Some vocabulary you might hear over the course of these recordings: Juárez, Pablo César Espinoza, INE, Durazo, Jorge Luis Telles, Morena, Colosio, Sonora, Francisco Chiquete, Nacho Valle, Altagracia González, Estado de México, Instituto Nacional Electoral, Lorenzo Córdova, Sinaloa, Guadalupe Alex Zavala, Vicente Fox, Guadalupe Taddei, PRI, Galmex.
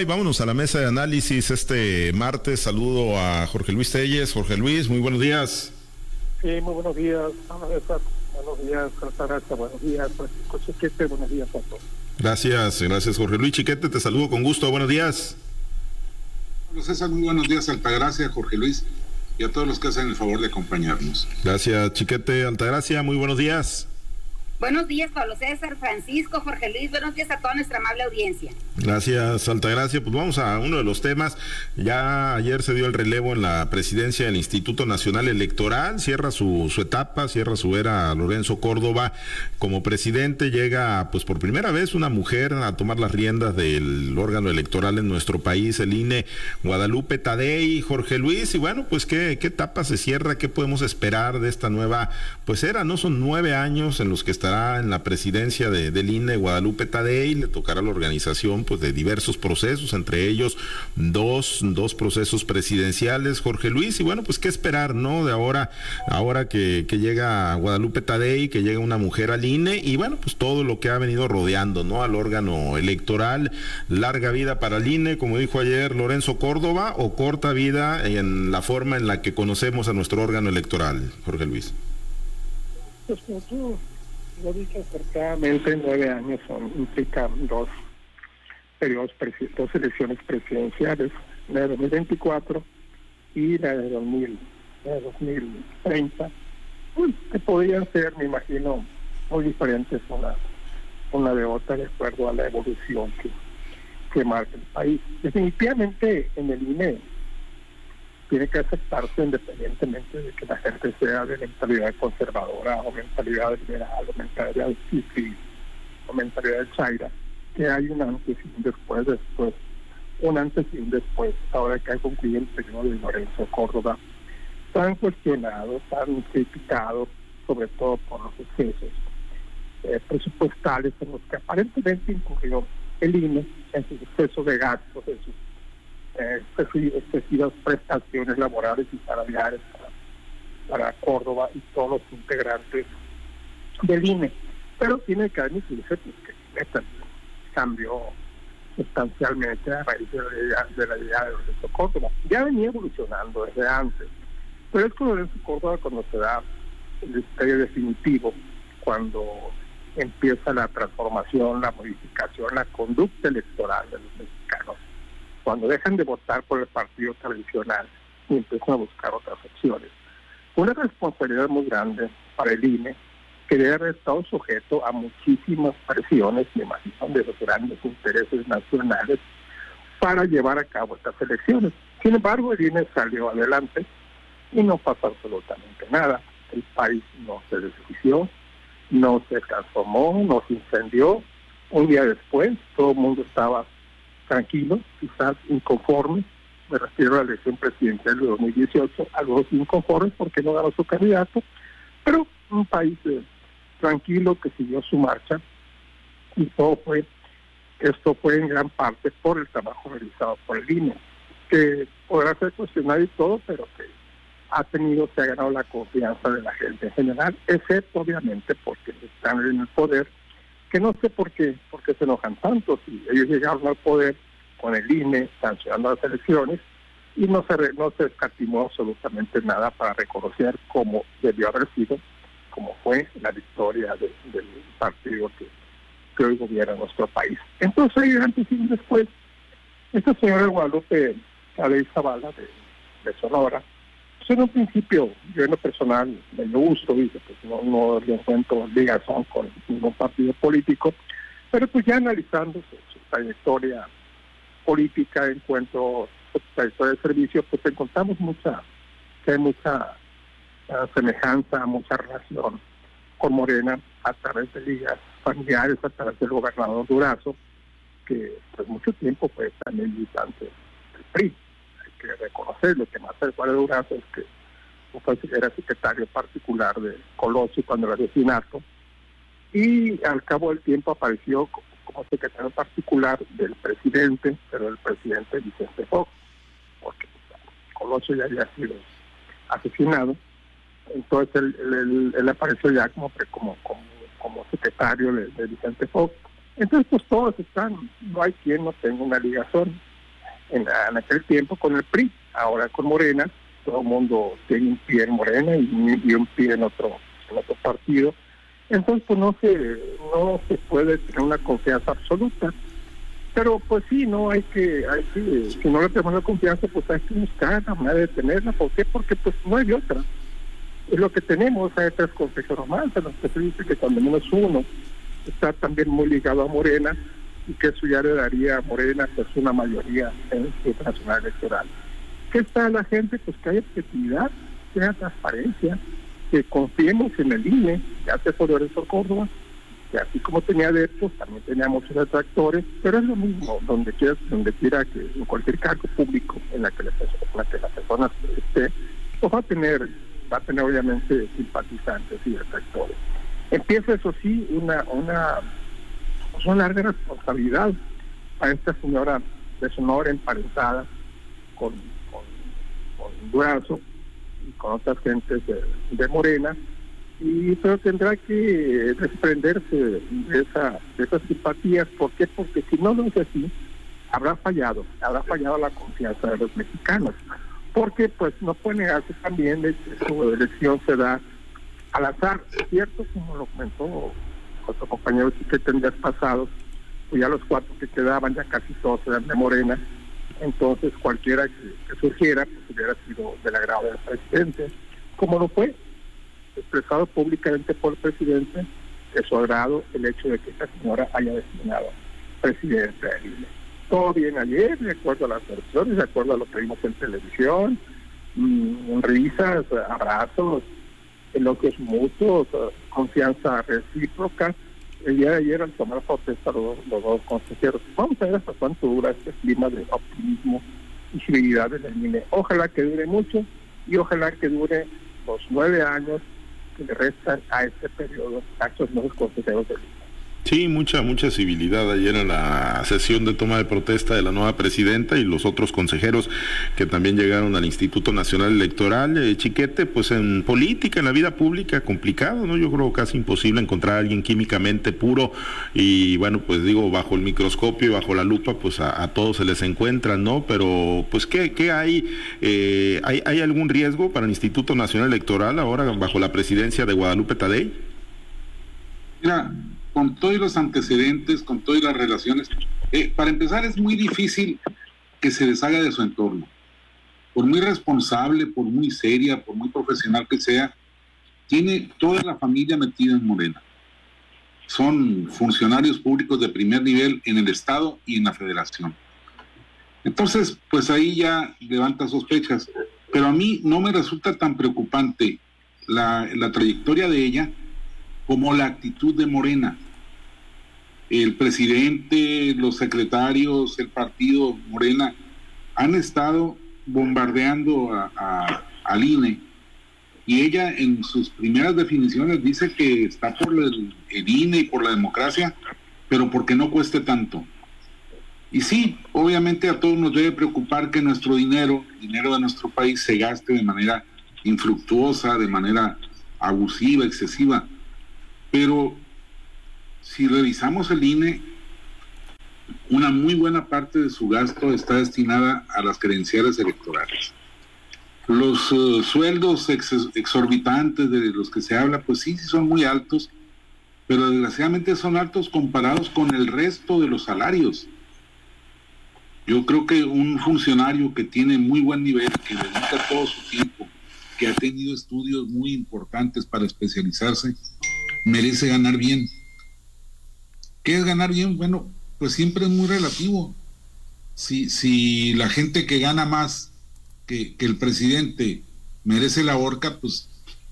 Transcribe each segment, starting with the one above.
Y vámonos a la mesa de análisis este martes. Saludo a Jorge Luis Telles. Jorge Luis, muy buenos días. Sí, muy buenos días. Buenos días, Altagracia. Buenos días, Francisco Chiquete. Buenos días a todos. Gracias, Jorge Luis Chiquete. Te saludo con gusto. Buenos días. César, muy buenos días, Altagracia, Jorge Luis y a todos los que hacen el favor de acompañarnos. Gracias, Chiquete. Altagracia, muy buenos días. Buenos días, Pablo César, Francisco, Jorge Luis, buenos días a toda nuestra amable audiencia. Gracias, Altagracia. Pues vamos a uno de los temas. Ya ayer se dio el relevo en la presidencia del Instituto Nacional Electoral, cierra su etapa, cierra su era Lorenzo Córdova como presidente. Llega pues por primera vez una mujer a tomar las riendas del órgano electoral en nuestro país, el INE, Guadalupe Taddei, Jorge Luis. Y bueno, pues qué etapa se cierra, qué podemos esperar de esta nueva pues era, ¿no? Son 9 años en los que estará en la presidencia del INE Guadalupe Taddei. Le tocará la organización pues de diversos procesos, entre ellos dos procesos presidenciales, Jorge Luis. Y bueno, pues qué esperar, ¿no? De ahora que llega Guadalupe Taddei, que llega una mujer al INE y bueno, pues todo lo que ha venido rodeando, ¿no? Al órgano electoral. Larga vida para el INE, como dijo ayer Lorenzo Córdova, o corta vida en la forma en la que conocemos a nuestro órgano electoral, Jorge Luis. Pues como tú lo dije, acercadamente 9 años implican 2 elecciones presidenciales, la de 2024 y la de 2030, que podrían ser, me imagino, muy diferentes una de otra de acuerdo a la evolución que marca el país. Definitivamente en el INE tiene que aceptarse, independientemente de que la gente sea de mentalidad conservadora o mentalidad liberal o mentalidad hippie o mentalidad chaira, que hay un antes y un después, un antes y un después, ahora que ha concluido el periodo de Lorenzo Córdova, tan cuestionado, tan criticado, sobre todo por los excesos presupuestales en los que aparentemente incurrió el INE en su exceso de gastos, en sus excesivas prestaciones laborales y salariales para Córdova y todos los integrantes del INE. Pero tiene que admitirse que el INE cambió sustancialmente a raíz de la llegada de Lorenzo Córdova. Ya venía evolucionando desde antes, pero es con Lorenzo Córdova cuando se da el escenario definitivo, cuando empieza la transformación, la modificación, la conducta electoral de los mexicanos, cuando dejan de votar por el partido tradicional y empiezan a buscar otras opciones. Una responsabilidad muy grande para el INE, que debe haber estado sujeto a muchísimas presiones, me imagino, de los grandes intereses nacionales para llevar a cabo estas elecciones. Sin embargo, el INE salió adelante y no pasó absolutamente nada. El país no se desjuició, no se transformó, no se incendió. Un día después, todo el mundo estaba tranquilos, quizás inconformes, me refiero a la elección presidencial de 2018, algo inconformes porque no ganó su candidato, pero un país tranquilo que siguió su marcha, y esto fue en gran parte por el trabajo realizado por el INE, que podrá ser cuestionado y todo, pero que se ha ganado la confianza de la gente en general, excepto obviamente porque están en el poder, que no sé por qué se enojan tanto. Si ellos llegaron al poder con el INE sancionando las elecciones y no se escatimó absolutamente nada para reconocer cómo debió haber sido, cómo fue la victoria del partido que hoy gobierna nuestro país. Entonces, y antes y después, esta señora Guadalupe Alex Zavala de Sonora, pues en un principio, yo en lo personal me lo gusto, dije, pues no le encuentro ligazón con ningún partido político, pero pues ya analizando su trayectoria política, encuentro su trayectoria de servicio, pues encontramos mucha semejanza, mucha relación con Morena a través de ligas familiares, a través del gobernador Durazo, que pues mucho tiempo fue también militante del PRI. Que reconocer lo que más se recuerda de Durazo es que era secretario particular de Colosio cuando era asesinato, y al cabo del tiempo apareció como secretario particular del presidente, pero del presidente Vicente Fox, porque Colosio ya había sido asesinado. Entonces él apareció ya como secretario de Vicente Fox, Entonces, pues todos están, no hay quien no tenga una ligación en aquel tiempo con el PRI, ahora con Morena, todo el mundo tiene un pie en Morena y un pie en otro partido. Entonces, pues no se puede tener una confianza absoluta. Pero pues sí, hay que si no le tenemos la confianza, pues hay que buscar la manera de tenerla. ¿Por qué? Porque pues no hay otra. Es lo que tenemos, hay tres consejeros más, en los que se dice que cuando menos uno está también muy ligado a Morena, y que eso ya le daría a Morena pues una mayoría en el Instituto Nacional Electoral. ¿Qué está la gente? Pues que haya objetividad, que haya transparencia, que confiemos en el INE, ya se fue Lorenzo Córdova, que así como tenía derechos, también tenía muchos detractores, pero es lo mismo, donde quiera que, en cualquier cargo público en la que la persona esté, pues va a tener obviamente simpatizantes y detractores. Empieza eso sí una larga responsabilidad a esta señora de Sonora, emparentada con Durazo y con otras gentes de Morena, y pero tendrá que desprenderse de esas simpatías. ¿Por qué? Porque si no lo es así, habrá fallado la confianza de los mexicanos, porque pues no puede negarse también de que su elección se da al azar, ¿cierto? Como lo comentó nuestro compañero Chiquete en días pasados, pues ya los cuatro que quedaban, ya casi todos eran de Morena, entonces cualquiera que surgiera pues hubiera sido del agrado del presidente, como lo fue expresado públicamente por el presidente, de su agrado el hecho de que esta señora haya designado presidente de INE. Todo bien ayer, de acuerdo a las versiones, de acuerdo a lo que vimos en televisión, risas, abrazos, elogios mutuos, confianza recíproca. El día de ayer, al tomar protesta los dos consejeros, vamos a ver hasta cuánto dura este clima de optimismo y civilidad de la INE. Ojalá que dure mucho y ojalá que dure los 9 años que le restan a este periodo, a estos nuevos consejeros del INE. Sí, mucha civilidad ayer en la sesión de toma de protesta de la nueva presidenta y los otros consejeros que también llegaron al Instituto Nacional Electoral. Chiquete, pues en política, en la vida pública, complicado, ¿no? Yo creo casi imposible encontrar a alguien químicamente puro y bueno, pues digo, bajo el microscopio y bajo la lupa, pues a todos se les encuentran, ¿no? Pero pues ¿qué hay? ¿Hay algún riesgo para el Instituto Nacional Electoral ahora bajo la presidencia de Guadalupe Taddei? Mira, con todos los antecedentes, con todas las relaciones. Para empezar, es muy difícil que se deshaga de su entorno. Por muy responsable, por muy seria, por muy profesional que sea, tiene toda la familia metida en Morena. Son funcionarios públicos de primer nivel en el Estado y en la Federación. Entonces, pues ahí ya levanta sospechas. Pero a mí no me resulta tan preocupante la trayectoria de ella como la actitud de Morena. El presidente, los secretarios, el partido Morena han estado bombardeando al INE, y ella en sus primeras definiciones dice que está por el INE y por la democracia, pero porque no cueste tanto. Y sí, obviamente a todos nos debe preocupar que nuestro dinero, el dinero de nuestro país, se gaste de manera infructuosa, de manera abusiva, excesiva. Pero si revisamos el INE, una muy buena parte de su gasto está destinada a las credenciales electorales. Los sueldos exorbitantes de los que se habla, pues sí son muy altos, pero desgraciadamente son altos comparados con el resto de los salarios. Yo creo que un funcionario que tiene muy buen nivel, que dedica todo su tiempo, que ha tenido estudios muy importantes para especializarse, merece ganar bien. ¿Qué es ganar bien? Bueno, pues siempre es muy relativo. Si la gente que gana más que el presidente merece la horca, pues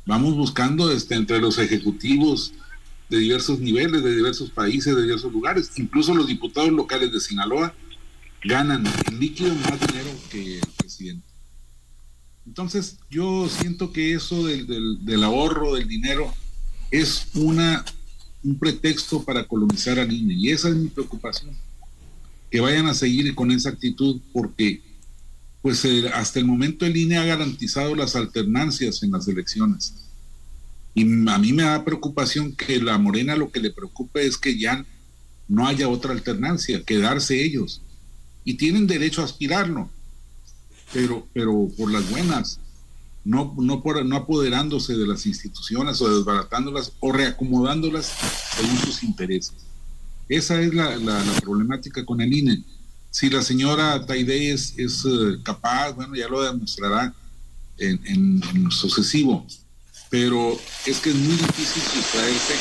vamos buscando entre los ejecutivos de diversos niveles, de diversos países, de diversos lugares. Incluso los diputados locales de Sinaloa ganan en líquido más dinero que el presidente. Entonces yo siento que eso del ahorro, del dinero, es un pretexto para colonizar al INE, y esa es mi preocupación, que vayan a seguir con esa actitud, porque pues hasta el momento el INE ha garantizado las alternancias en las elecciones, y a mí me da preocupación que la Morena, lo que le preocupa es que ya no haya otra alternancia, quedarse ellos. Y tienen derecho a aspirarlo, pero por las buenas, no apoderándose de las instituciones o desbaratándolas o reacomodándolas según sus intereses. Esa es la problemática con el INE. Si la señora Taddei es capaz, bueno, ya lo demostrará en lo sucesivo, pero es que es muy difícil sustraerse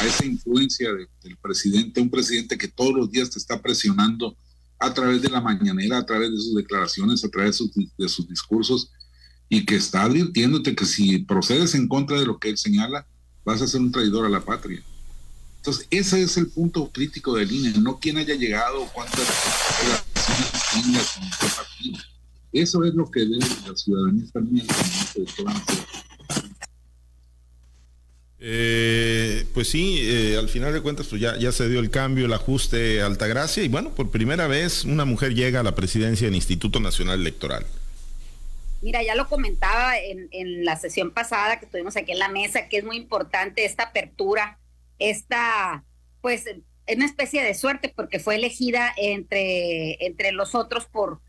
a esa influencia del presidente, un presidente que todos los días te está presionando a través de la mañanera, a través de sus declaraciones, a través de sus discursos, y que está advirtiéndote que si procedes en contra de lo que él señala, vas a ser un traidor a la patria. Entonces, ese es el punto crítico del INE, no quién haya llegado, cuántas relaciones tenga con qué partido. Eso es lo que debe la ciudadanía también. Pues sí, al final de cuentas pues ya se dio el cambio, el ajuste, Altagracia, y bueno, por primera vez una mujer llega a la presidencia del Instituto Nacional Electoral. Mira, ya lo comentaba en la sesión pasada que tuvimos aquí en la mesa, que es muy importante esta apertura, pues es una especie de suerte porque fue elegida entre los otros por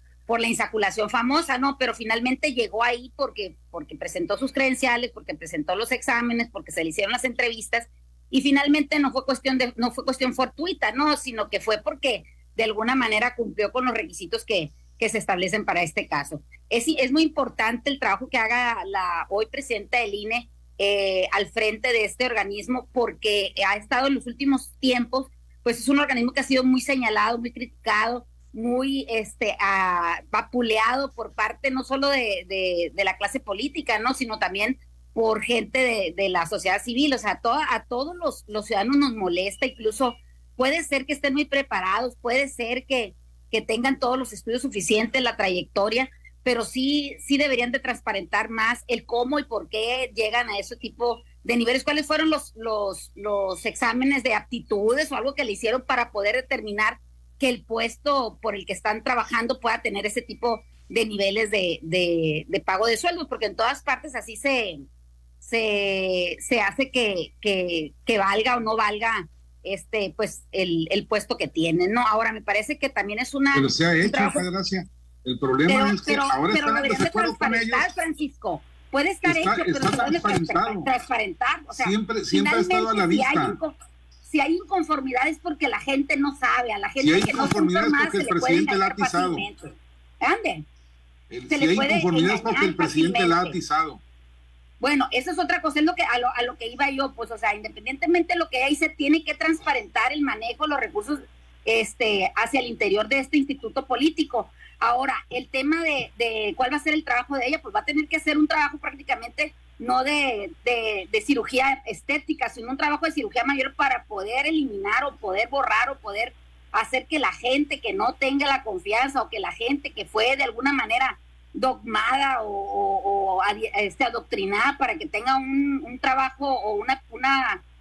la insaculación famosa, ¿no? Pero finalmente llegó ahí porque presentó sus credenciales, porque presentó los exámenes, porque se le hicieron las entrevistas, y finalmente no fue cuestión fortuita, ¿no? Sino que fue porque de alguna manera cumplió con los requisitos que se establecen para este caso. Es muy importante el trabajo que haga la hoy presidenta del INE al frente de este organismo, porque ha estado en los últimos tiempos, pues es un organismo que ha sido muy señalado, muy criticado, muy vapuleado por parte no solo de la clase política, ¿no? Sino también por gente de la sociedad civil. O sea, a todos los ciudadanos nos molesta, incluso puede ser que estén muy preparados, puede ser que tengan todos los estudios suficientes, la trayectoria, pero sí deberían de transparentar más el cómo y por qué llegan a ese tipo de niveles, cuáles fueron los exámenes de aptitudes o algo que le hicieron para poder determinar que el puesto por el que están trabajando pueda tener ese tipo de niveles de pago de sueldos, porque en todas partes así se hace que valga o no valga pues el puesto que tienen, ¿no? Ahora me parece que también es una... Pero se ha hecho, Altagracia. El problema es que ahora están en desacuerdo con ellos. Francisco, puede estar hecho, pero se debe transparentar. O sea, siempre ha estado a la vista. Si hay inconformidad es porque la gente no sabe, a la gente que no se informa se le puede engañar fácilmente. Ande. Si hay inconformidad es porque el presidente la ha atizado. Bueno, eso es otra cosa, es a lo que iba yo, pues, o sea, independientemente de lo que hay, se tiene que transparentar el manejo, los recursos hacia el interior de este instituto político. Ahora, el tema de cuál va a ser el trabajo de ella, pues va a tener que hacer un trabajo prácticamente no de cirugía estética, sino un trabajo de cirugía mayor para poder eliminar o poder borrar o poder hacer que la gente que no tenga la confianza o que la gente que fue de alguna manera dogmada o adoctrinada para que tenga un trabajo o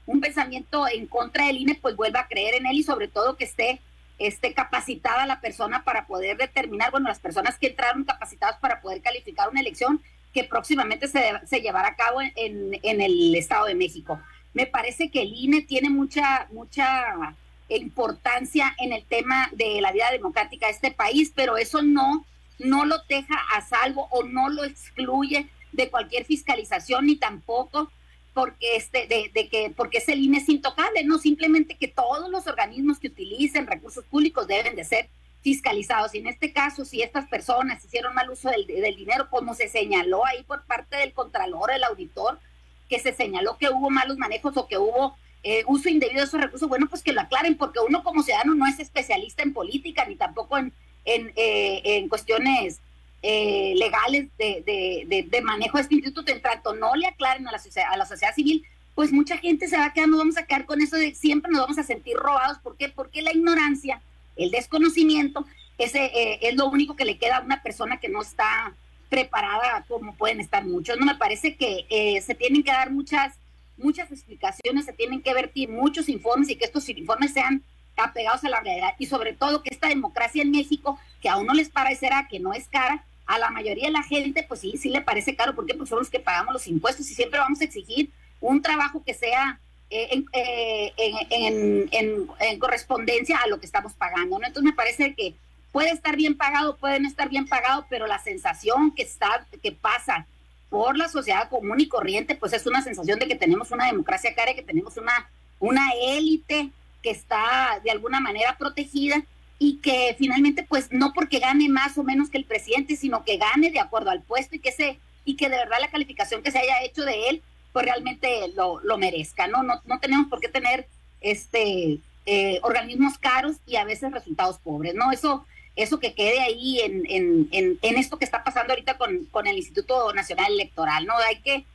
un pensamiento en contra del INE, pues vuelva a creer en él, y sobre todo que esté capacitada la persona para poder determinar, bueno, las personas que entraron capacitadas para poder calificar una elección que próximamente se llevará a cabo en el Estado de México. Me parece que el INE tiene mucha importancia en el tema de la vida democrática de este país, pero eso no lo deja a salvo o no lo excluye de cualquier fiscalización, ni tampoco porque porque ese INE es intocable, no, simplemente que todos los organismos que utilicen recursos públicos deben de ser fiscalizados, y en este caso, si estas personas hicieron mal uso del dinero, como se señaló ahí por parte del contralor, el auditor, que se señaló que hubo malos manejos o que hubo uso indebido de esos recursos, bueno, pues que lo aclaren, porque uno como ciudadano no es especialista en política, ni tampoco en cuestiones legales de manejo de este instituto. En tanto no le aclaren a la sociedad civil, pues mucha gente se va a quedar, nos vamos a quedar con eso de siempre, nos vamos a sentir robados. ¿Por qué? Porque la ignorancia, el desconocimiento, es lo único que le queda a una persona que no está preparada, como pueden estar muchos. No, me parece que se tienen que dar muchas explicaciones, se tienen que vertir muchos informes, y que estos informes sean apegados a la realidad, y sobre todo que esta democracia en México, que a uno les parecerá que no es cara, a la mayoría de la gente pues sí le parece caro, porque pues son los que pagamos los impuestos, y siempre vamos a exigir un trabajo que sea en correspondencia a lo que estamos pagando, ¿no? Entonces me parece que puede estar bien pagado, puede no estar bien pagado, pero la sensación que pasa por la sociedad común y corriente, pues es una sensación de que tenemos una democracia cara, que tenemos una élite que está de alguna manera protegida y que finalmente pues no porque gane más o menos que el presidente, sino que gane de acuerdo al puesto y que de verdad la calificación que se haya hecho de él pues realmente lo merezca, ¿no? No tenemos por qué tener organismos caros y a veces resultados pobres, ¿no? Eso que quede ahí en esto que está pasando ahorita con el Instituto Nacional Electoral, ¿no? Hay que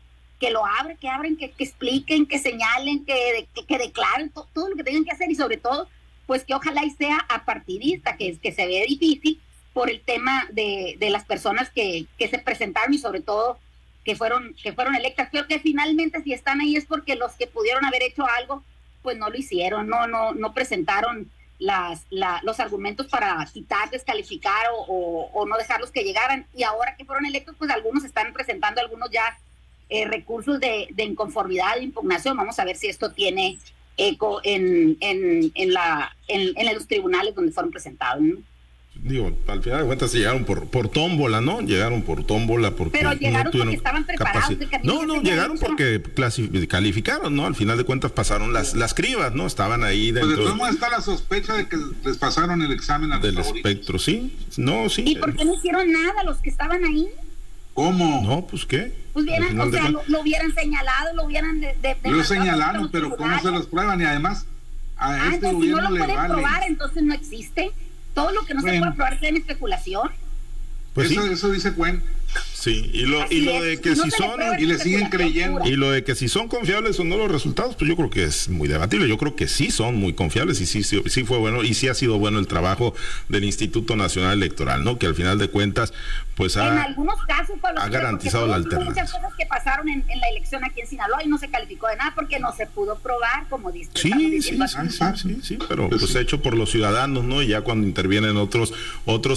lo abren, que expliquen, que señalen, que declaren todo lo que tengan que hacer y sobre todo, pues que ojalá y sea apartidista, que se ve difícil por el tema de las personas que se presentaron y sobre todo que fueron electas. Creo que finalmente si están ahí es porque los que pudieron haber hecho algo, pues no lo hicieron, no presentaron los argumentos para quitar, descalificar o no dejarlos que llegaran, y ahora que fueron electos pues algunos están presentando algunos ya recursos de inconformidad, de impugnación. Vamos a ver si esto tiene eco en los tribunales donde fueron presentados, ¿no? Digo, al final de cuentas llegaron por tómbola, ¿no? Llegaron por tómbola porque... Pero llegaron porque estaban preparados. No, llegaron porque calificaron, ¿no? Al final de cuentas pasaron las cribas, ¿no? Estaban ahí dentro... Pues de todos modos está la sospecha de que les pasaron el examen a los favoritos. Del espectro, sí. No, sí. ¿Y por qué no hicieron nada los que estaban ahí? ¿Cómo? No, pues ¿qué? Pues vieran, o sea, lo hubieran señalado, lo hubieran... Lo señalaron, pero ¿cómo se los prueban? Y además a este gobierno le vale. Si no lo pueden probar, entonces no existe... Todo lo que no se puede probar queda en especulación. Pues eso dice Gwen. Sí, y lo de que si son y le siguen creyendo. Y lo de que si son confiables o no los resultados, pues yo creo que es muy debatible. Yo creo que sí son muy confiables y sí fue bueno y sí ha sido bueno el trabajo del Instituto Nacional Electoral, ¿no? Que al final de cuentas pues en algunos casos ha garantizado la alternancia. Muchas cosas que pasaron en la elección aquí en Sinaloa y no se calificó de nada porque no se pudo probar, como dice. Sí, pero pues hecho por los ciudadanos, ¿no? Y ya cuando intervienen otros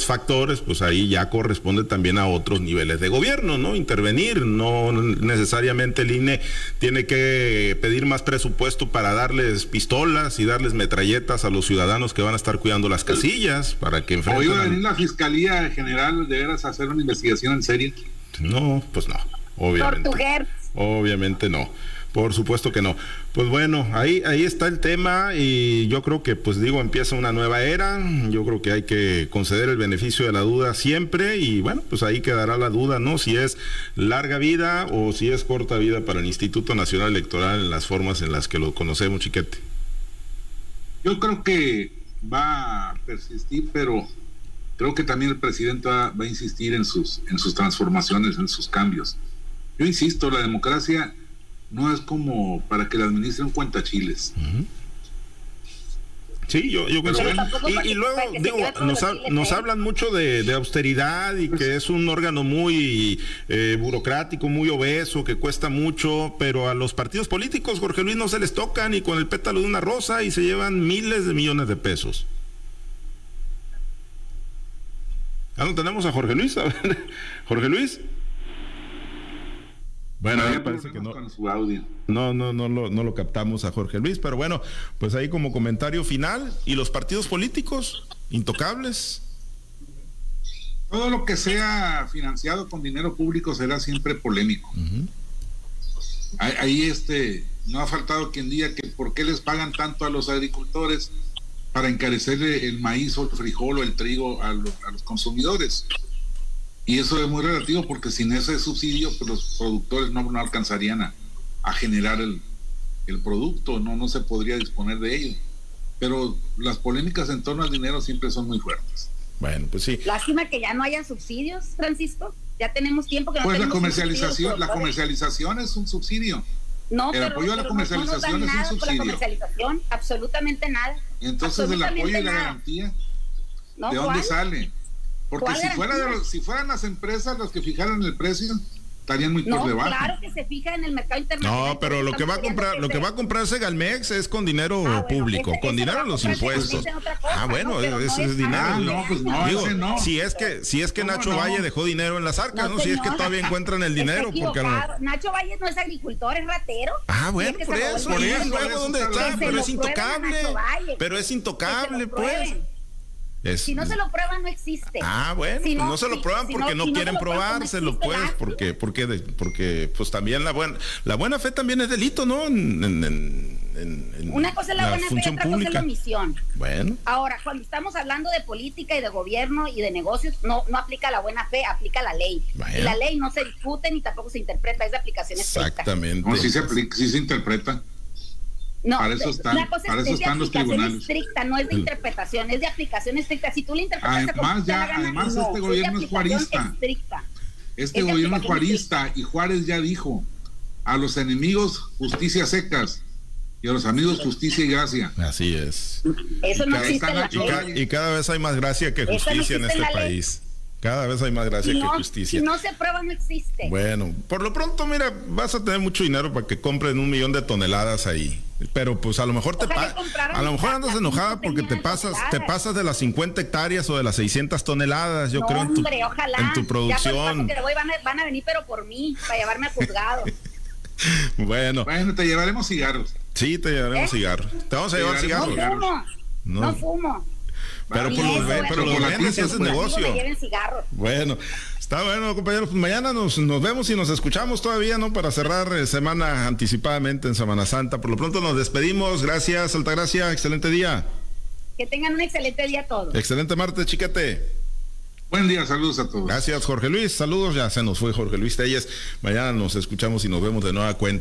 factores, pues ahí ya corresponde también a otros niveles de gobierno, ¿no? Intervenir, no necesariamente el INE tiene que pedir más presupuesto para darles pistolas y darles metralletas a los ciudadanos que van a estar cuidando las casillas para que enfrenten... ¿O iba a venir la Fiscalía General de veras a hacer una investigación en serio? No, pues no, obviamente. ¿Tortuguer? Obviamente no. Por supuesto que no. Pues bueno, ahí está el tema y yo creo que, pues digo, empieza una nueva era. Yo creo que hay que conceder el beneficio de la duda siempre y bueno, pues ahí quedará la duda, ¿no? Si es larga vida o si es corta vida para el Instituto Nacional Electoral en las formas en las que lo conocemos, Chiquete. Yo creo que va a persistir, pero creo que también el presidente va a insistir en sus transformaciones, en sus cambios. Yo insisto, la democracia... no es como para que la administren cuentachiles. Uh-huh. Sí, yo considero. Y luego, digo, nos hablan mucho de austeridad y que es un órgano muy burocrático, muy obeso, que cuesta mucho, pero a los partidos políticos, Jorge Luis, no se les toca ni con el pétalo de una rosa y se llevan miles de millones de pesos. Ah, no tenemos a Jorge Luis. A ver, Jorge Luis. Bueno, me parece que no. Con su audio. No lo captamos a Jorge Luis, pero bueno, pues ahí como comentario final. ¿Y los partidos políticos? ¿Intocables? Todo lo que sea financiado con dinero público será siempre polémico. Uh-huh. Ahí no ha faltado quien diga que por qué les pagan tanto a los agricultores para encarecer el maíz o el frijol o el trigo a los consumidores. Y eso es muy relativo porque sin ese subsidio pues los productores no alcanzarían a generar el producto, no se podría disponer de ello. Pero las polémicas en torno al dinero siempre son muy fuertes. Bueno, pues sí. Lástima que ya no haya subsidios, Francisco. Ya tenemos tiempo que no tenemos. Pues la comercialización es un subsidio. No, el apoyo a la comercialización no es un subsidio. Por la comercialización, absolutamente nada. Entonces absolutamente el apoyo y la garantía, no, ¿de dónde sale? Porque si fueran las empresas las que fijaran el precio, estarían muy por debajo. Claro que se fija en el mercado internacional. No, pero lo que va a comprar ese Galmex es con dinero público, con dinero de los impuestos. Ese es dinero. Si es que Nacho Valle dejó dinero en las arcas, ¿no? Si es que todavía encuentran el dinero, porque Nacho Valle no es agricultor, es ratero. Ah, bueno, por eso. ¿Dónde está? Pero es intocable. Pero es intocable, pues. Si no se lo prueban, no existe. Ah, bueno, si no, no se lo prueban porque si no, quieren probárselo, pues, porque pues también la buena fe también es delito, ¿no? Una cosa es la buena fe, otra cosa es la omisión. Bueno. Ahora, cuando estamos hablando de política y de gobierno y de negocios, no aplica la buena fe, aplica la ley. Bueno. Y la ley no se discute ni tampoco se interpreta, es de aplicación estricta. Exactamente. No, sí se interpreta. No, para eso están los tribunales. Estricta, no es de interpretación, es de aplicación estricta. Si tú le interpretas, además este gobierno es juarista. Y Juárez ya dijo: a los enemigos justicia secas y a los amigos justicia y gracia. Así es. Eso no existe en la ley. Y cada vez hay más gracia que justicia en este país. Cada vez hay más gracia que justicia. Si no se prueba, no existe. Bueno, por lo pronto, mira, vas a tener mucho dinero para que compren 1,000,000 de toneladas ahí. Pero pues a lo mejor andas enojada porque te pasas de las 50 hectáreas o de las 600 toneladas, yo creo, en tu producción. Ya, van a venir, pero por mí, para llevarme al juzgado. Bueno, te llevaremos cigarros. Sí, te llevaremos cigarros. Te vamos a llevar cigarros. No fumo. Pero por la crisis es negocio. Bueno, está bueno, compañeros. Pues mañana nos vemos y nos escuchamos todavía, ¿no? Para cerrar semana anticipadamente en Semana Santa. Por lo pronto nos despedimos. Gracias, Altagracia. Excelente día. Que tengan un excelente día todos. Excelente martes, Chiquete. Buen día, saludos a todos. Gracias, Jorge Luis. Saludos. Ya se nos fue Jorge Luis Telles. Mañana nos escuchamos y nos vemos de nueva cuenta.